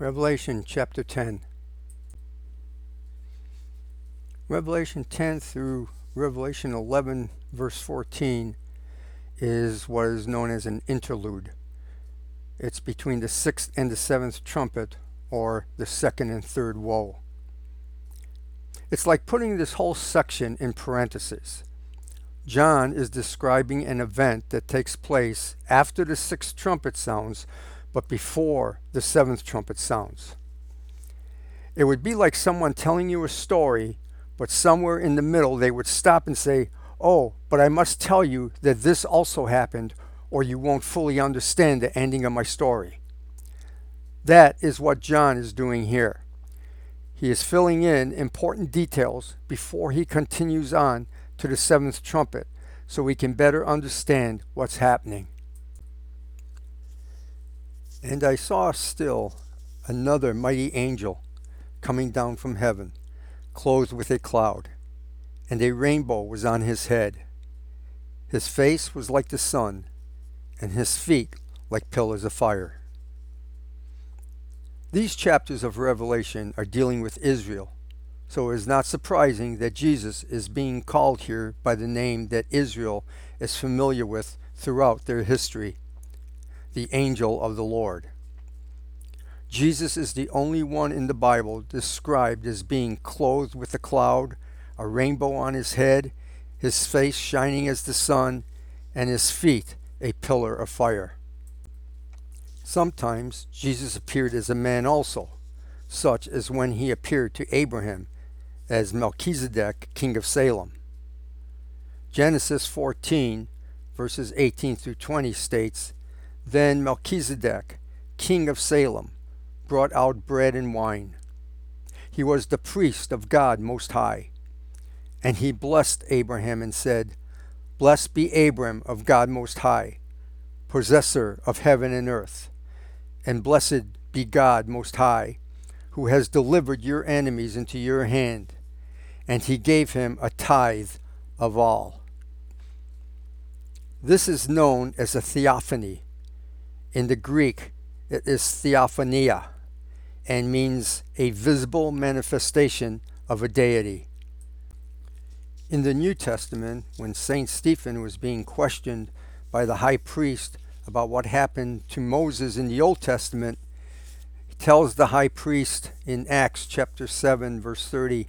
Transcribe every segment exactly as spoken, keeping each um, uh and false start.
Revelation chapter ten. Revelation ten through Revelation eleven verse fourteen is what is known as an interlude. It's between the sixth and the seventh trumpet, or the second and third woe. It's like putting this whole section in parentheses. John is describing an event that takes place after the sixth trumpet sounds, but before the seventh trumpet sounds. It would be like someone telling you a story, but somewhere in the middle they would stop and say, "Oh, but I must tell you that this also happened, or you won't fully understand the ending of my story." That is what John is doing here. He is filling in important details before he continues on to the seventh trumpet, so we can better understand what's happening. And I saw still another mighty angel coming down from heaven, clothed with a cloud, and a rainbow was on his head. His face was like the sun, and his feet like pillars of fire. These chapters of Revelation are dealing with Israel, so it is not surprising that Jesus is being called here by the name that Israel is familiar with throughout their history, the angel of the Lord. Jesus is the only one in the Bible described as being clothed with a cloud, a rainbow on his head, his face shining as the sun, and his feet a pillar of fire. Sometimes Jesus appeared as a man also, such as when he appeared to Abraham as Melchizedek, king of Salem. Genesis fourteen verses eighteen through twenty states, "Then Melchizedek, king of Salem, brought out bread and wine. He was the priest of God Most High. And he blessed Abraham and said, 'Blessed be Abram of God Most High, possessor of heaven and earth. And blessed be God Most High, who has delivered your enemies into your hand.' And he gave him a tithe of all." This is known as a theophany. In the Greek, it is theophania, and means a visible manifestation of a deity. In the New Testament, when Saint Stephen was being questioned by the high priest about what happened to Moses in the Old Testament, he tells the high priest in Acts chapter seven verse thirty,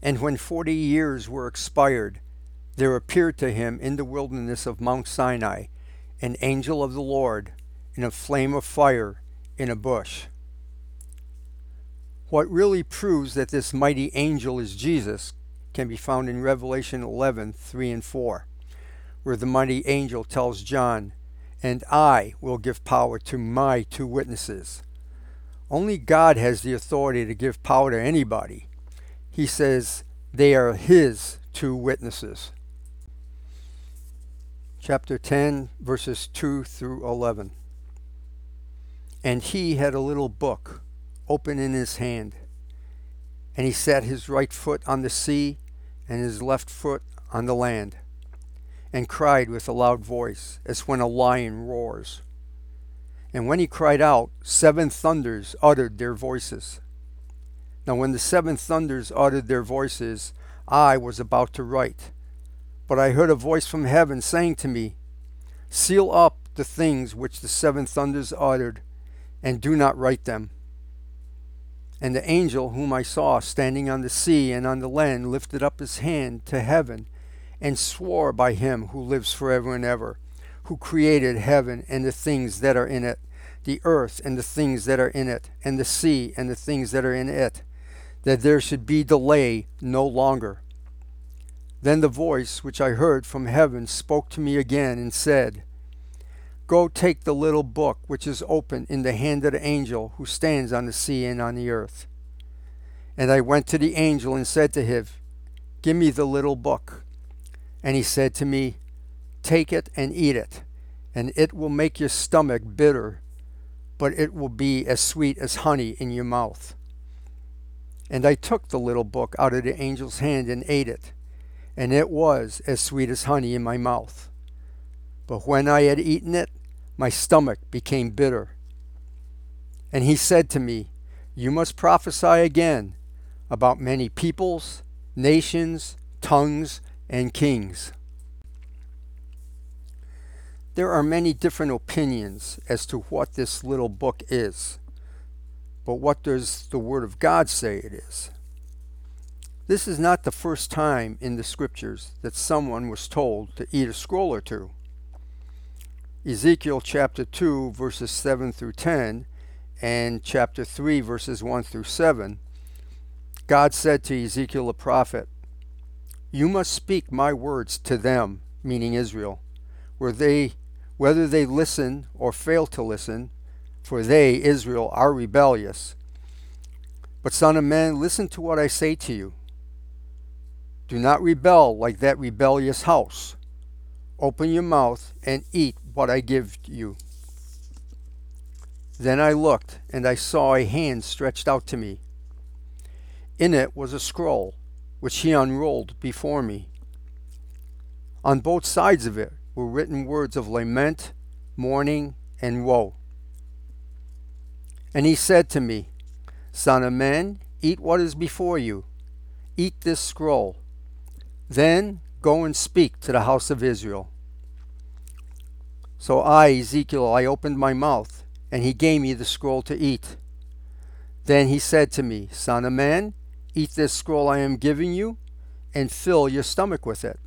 "And when forty years were expired, there appeared to him in the wilderness of Mount Sinai an angel of the Lord in a flame of fire in a bush." What really proves that this mighty angel is Jesus can be found in Revelation eleven, three and four, where the mighty angel tells John, "And I will give power to my two witnesses." Only God has the authority to give power to anybody. He says they are his two witnesses. Chapter ten, verses two through eleven. "And he had a little book open in his hand, and he set his right foot on the sea and his left foot on the land, and cried with a loud voice, as when a lion roars. And when he cried out, seven thunders uttered their voices. Now when the seven thunders uttered their voices, I was about to write, but I heard a voice from heaven saying to me, 'Seal up the things which the seven thunders uttered, and do not write them.' And the angel whom I saw standing on the sea and on the land lifted up his hand to heaven, and swore by him who lives forever and ever, who created heaven and the things that are in it, the earth and the things that are in it, and the sea and the things that are in it, that there should be delay no longer. Then the voice which I heard from heaven spoke to me again and said, 'Go take the little book which is open in the hand of the angel who stands on the sea and on the earth.' And I went to the angel and said to him, 'Give me the little book.' And he said to me, 'Take it and eat it, and it will make your stomach bitter, but it will be as sweet as honey in your mouth.' And I took the little book out of the angel's hand and ate it, and it was as sweet as honey in my mouth. But when I had eaten it, my stomach became bitter. And he said to me, "You must prophesy again about many peoples, nations, tongues, and kings." There are many different opinions as to what this little book is, but what does the Word of God say it is? This is not the first time in the Scriptures that someone was told to eat a scroll or two. Ezekiel chapter two verses seven through ten and chapter three verses one through seven, God said to Ezekiel the prophet, "You must speak my words to them," meaning Israel, where they whether they listen or fail to listen, for they, Israel, are rebellious. But son of man, listen to what I say to you. Do not rebel like that rebellious house. Open your mouth and eat what I give you. Then I looked, and I saw a hand stretched out to me. In it was a scroll, which he unrolled before me. On both sides of it were written words of lament, mourning, and woe. And he said to me, "Son of man, eat what is before you. Eat this scroll. Then go and speak to the house of Israel." So I, Ezekiel, I opened my mouth, and he gave me the scroll to eat. Then he said to me, "Son of man, eat this scroll I am giving you, and fill your stomach with it."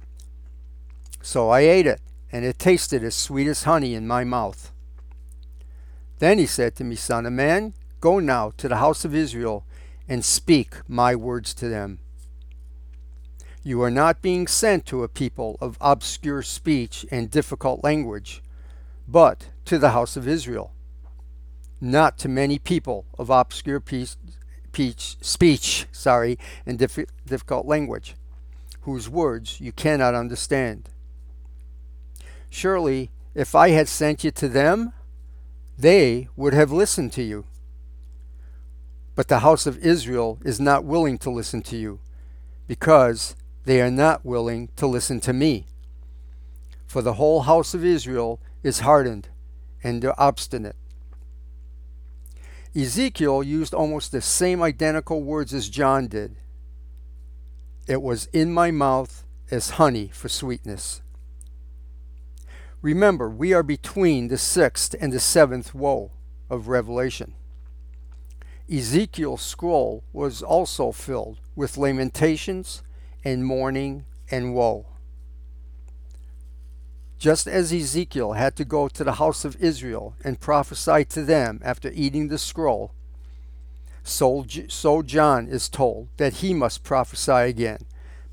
So I ate it, and it tasted as sweet as honey in my mouth. Then he said to me, "Son of man, go now to the house of Israel and speak my words to them. You are not being sent to a people of obscure speech and difficult language, but to the house of Israel, not to many people of obscure peace, peach, speech sorry, and diff, difficult language, whose words you cannot understand. Surely, if I had sent you to them, they would have listened to you. But the house of Israel is not willing to listen to you, because they are not willing to listen to me. For the whole house of Israel is hardened and they're obstinate." Ezekiel used almost the same identical words as John did. "It was in my mouth as honey for sweetness." Remember, we are between the sixth and the seventh woe of Revelation. Ezekiel's scroll was also filled with lamentations and mourning and woe. Just as Ezekiel had to go to the house of Israel and prophesy to them after eating the scroll, so, so John is told that he must prophesy again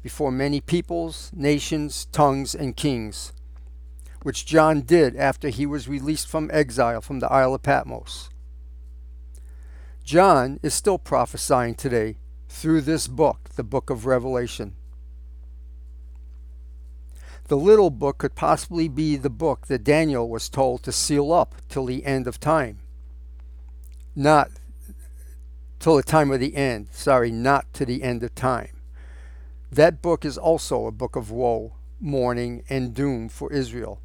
before many peoples, nations, tongues, and kings, which John did after he was released from exile from the Isle of Patmos. John is still prophesying today through this book, the book of Revelation. The little book could possibly be the book that Daniel was told to seal up till the end of time. Not till the time of the end, sorry, not to the end of time. That book is also a book of woe, mourning, and doom for Israel.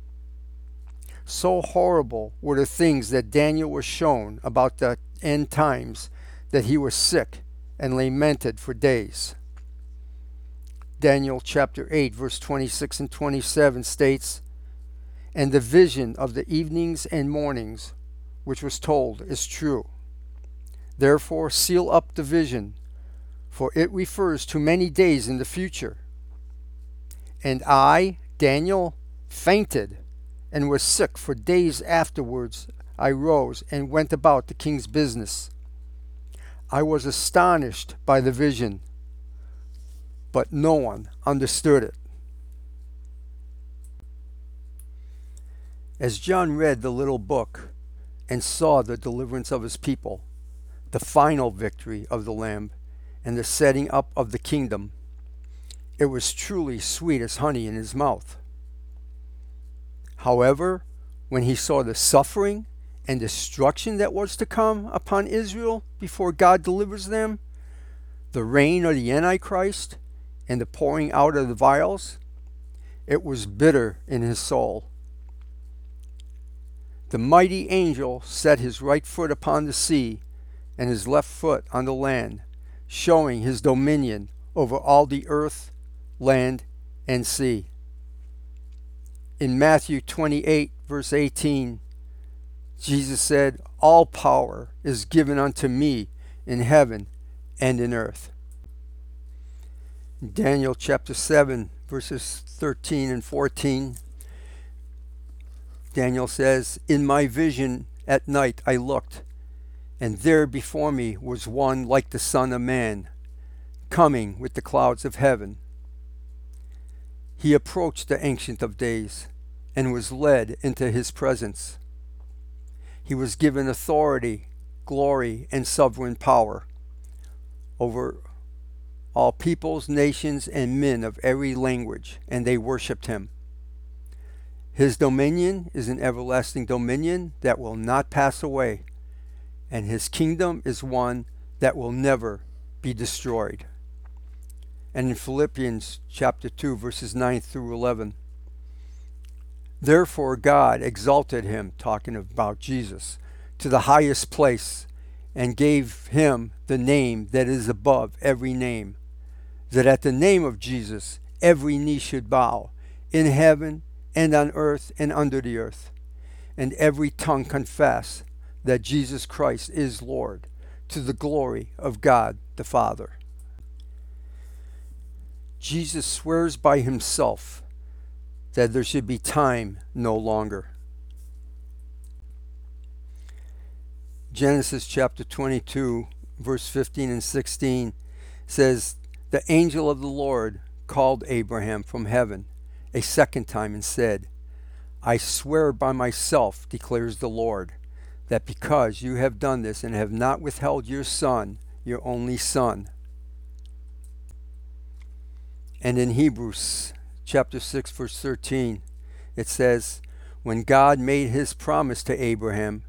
So horrible were the things that Daniel was shown about the end times that he was sick and lamented for days. Daniel chapter eight verse twenty-six and twenty-seven states, "And the vision of the evenings and mornings which was told is true. Therefore seal up the vision, for it refers to many days in the future. And I, Daniel, fainted and was sick for days afterwards. I rose and went about the king's business. I was astonished by the vision, but no one understood it." As John read the little book and saw the deliverance of his people, the final victory of the Lamb, and the setting up of the kingdom, it was truly sweet as honey in his mouth. However, when he saw the suffering and destruction that was to come upon Israel before God delivers them, the reign of the Antichrist, and the pouring out of the vials, it was bitter in his soul. The mighty angel set his right foot upon the sea and his left foot on the land, showing his dominion over all the earth, land, and sea. In Matthew twenty-eight, verse eighteen, Jesus said, "All power is given unto me in heaven and in earth." Daniel chapter seven, verses thirteen and fourteen, Daniel says, "In my vision at night I looked, and there before me was one like the Son of Man, coming with the clouds of heaven. He approached the Ancient of Days, and was led into his presence. He was given authority, glory, and sovereign power over all peoples, nations, and men of every language, and they worshipped him. His dominion is an everlasting dominion that will not pass away, and his kingdom is one that will never be destroyed." And in Philippians chapter two, verses nine through eleven, "Therefore God exalted him," talking about Jesus, "to the highest place, and gave him the name that is above every name, that at the name of Jesus every knee should bow, in heaven and on earth and under the earth, and every tongue confess that Jesus Christ is Lord, to the glory of God the Father." Jesus swears by himself that there should be time no longer. Genesis chapter twenty-two, verse fifteen and sixteen says, "The angel of the Lord called Abraham from heaven a second time and said, 'I swear by myself, declares the Lord, that because you have done this and have not withheld your son, your only son.'" And in Hebrews chapter six, verse thirteen, it says, "When God made his promise to Abraham,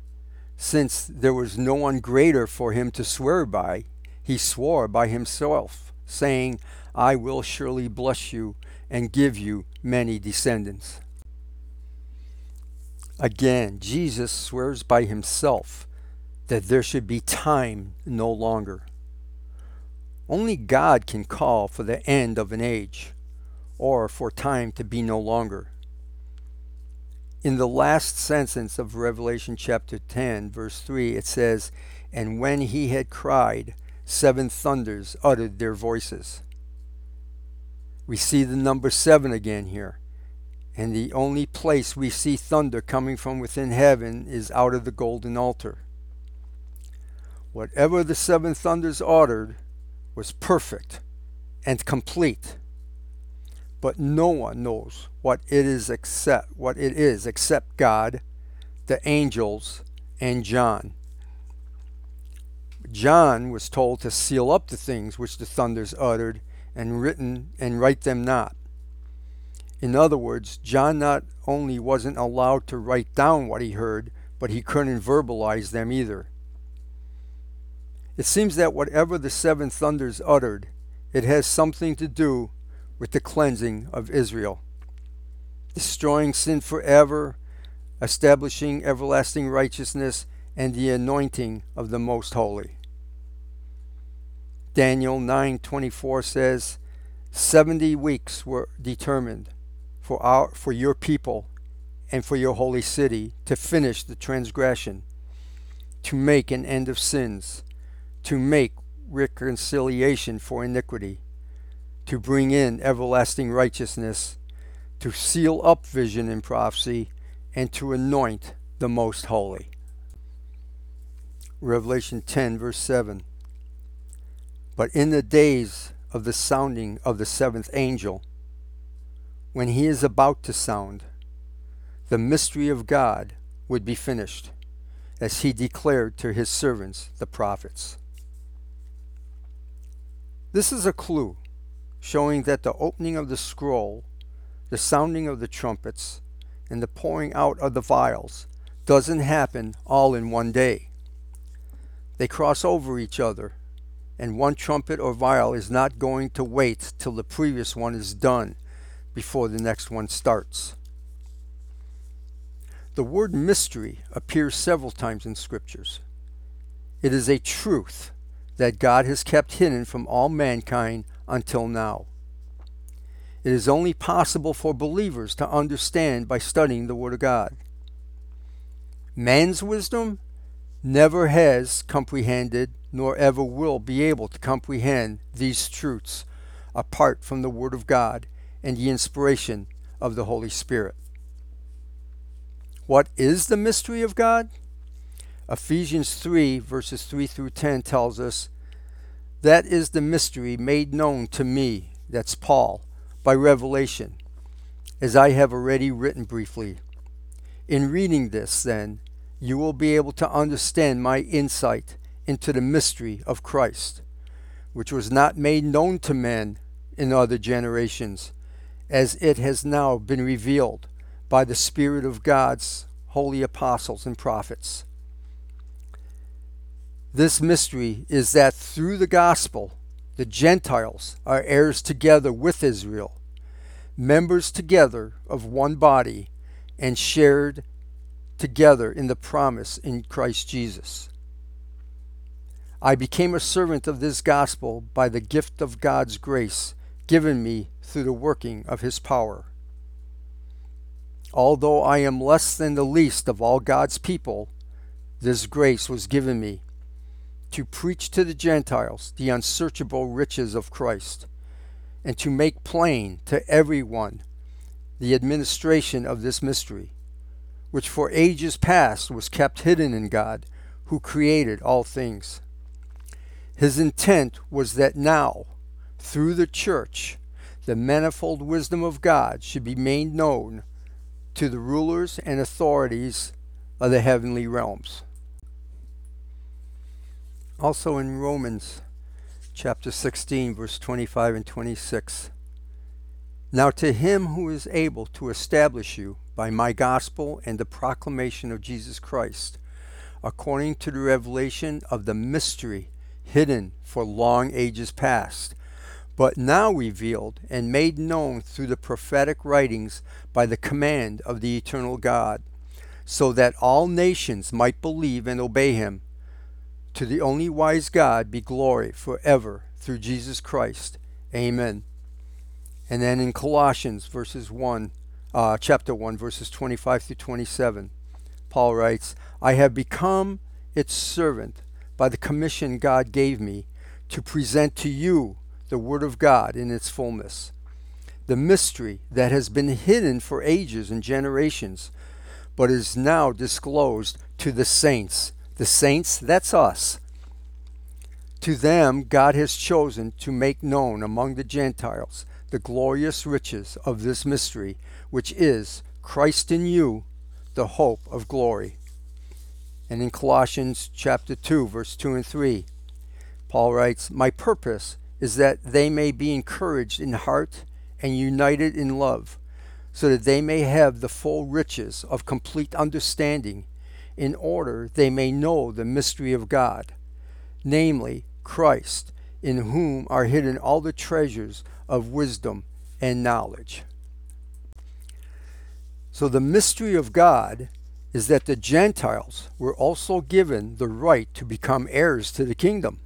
since there was no one greater for him to swear by, he swore by himself, saying, 'I will surely bless you and give you many descendants.'" Again, Jesus swears by himself that there should be time no longer. Only God can call for the end of an age, or for time to be no longer. In the last sentence of Revelation chapter ten, verse three, it says, "And when he had cried, seven thunders uttered their voices." We see the number seven again here, and the only place we see thunder coming from within heaven is out of the golden altar. Whatever the seven thunders uttered was perfect and complete, but no one knows what it is except what it is except God, the angels, and John. John was told to seal up the things which the thunders uttered, and written and write them not. In other words, John not only wasn't allowed to write down what he heard, but he couldn't verbalize them either. It seems that whatever the seven thunders uttered, it has something to do with the cleansing of Israel, destroying sin forever, establishing everlasting righteousness, and the anointing of the Most Holy. Daniel nine twenty-four says, "Seventy weeks were determined for our for your people and for your holy city, to finish the transgression, to make an end of sins, to make reconciliation for iniquity, to bring in everlasting righteousness, to seal up vision and prophecy, and to anoint the Most Holy." Revelation ten, verse seven. "But in the days of the sounding of the seventh angel, when he is about to sound, the mystery of God would be finished, as he declared to his servants, the prophets." This is a clue showing that the opening of the scroll, the sounding of the trumpets, and the pouring out of the vials doesn't happen all in one day. They cross over each other, and one trumpet or vial is not going to wait till the previous one is done before the next one starts. The word mystery appears several times in scriptures. It is a truth that God has kept hidden from all mankind until now. It is only possible for believers to understand by studying the Word of God. Man's wisdom never has comprehended nor ever will be able to comprehend these truths apart from the Word of God and the inspiration of the Holy Spirit. What is the mystery of God? Ephesians three, verses three through ten tells us, "That is the mystery made known to me," that's Paul, "by revelation, as I have already written briefly. In reading this, then, you will be able to understand my insight into the mystery of Christ, which was not made known to men in other generations, as it has now been revealed by the Spirit of God's holy apostles and prophets." This mystery is that through the gospel, the Gentiles are heirs together with Israel, members together of one body, and shared together in the promise in Christ Jesus. I became a servant of this gospel by the gift of God's grace given me through the working of His power. Although I am less than the least of all God's people, this grace was given me to preach to the Gentiles the unsearchable riches of Christ, and to make plain to everyone the administration of this mystery, which for ages past was kept hidden in God, who created all things. His intent was that now, through the church, the manifold wisdom of God should be made known to the rulers and authorities of the heavenly realms. Also in Romans chapter sixteen, verse twenty-five and twenty-six, "Now to him who is able to establish you by my gospel and the proclamation of Jesus Christ, according to the revelation of the mystery hidden for long ages past, but now revealed and made known through the prophetic writings by the command of the eternal God, so that all nations might believe and obey him. To the only wise God be glory forever through Jesus Christ. Amen." And then in Colossians verses one, uh, chapter one, verses twenty-five through twenty-seven, Paul writes, "I have become its servant by the commission God gave me to present to you the Word of God in its fullness, the mystery that has been hidden for ages and generations, but is now disclosed to the saints." The saints, that's us. "To them God has chosen to make known among the Gentiles the glorious riches of this mystery, which is Christ in you, the hope of glory." And in Colossians chapter two, verse two and three, Paul writes, "My purpose is that they may be encouraged in heart and united in love, so that they may have the full riches of complete understanding, in order they may know the mystery of God, namely Christ, in whom are hidden all the treasures of wisdom and knowledge." So the mystery of God is that the Gentiles were also given the right to become heirs to the kingdom.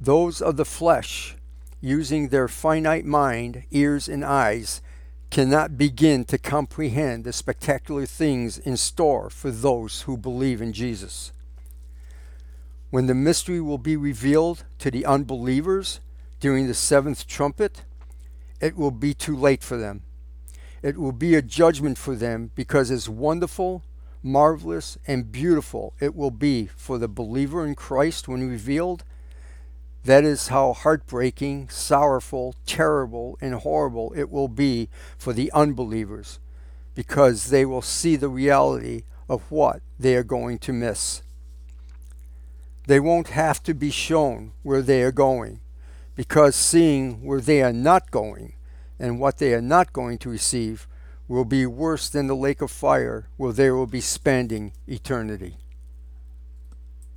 Those of the flesh, using their finite mind, ears, and eyes, cannot begin to comprehend the spectacular things in store for those who believe in Jesus. When the mystery will be revealed to the unbelievers during the seventh trumpet, it will be too late for them. It will be a judgment for them, because as wonderful, marvelous, and beautiful it will be for the believer in Christ when revealed, that is how heartbreaking, sorrowful, terrible, and horrible it will be for the unbelievers, because they will see the reality of what they are going to miss. They won't have to be shown where they are going, because seeing where they are not going and what they are not going to receive will be worse than the lake of fire where they will be spending eternity.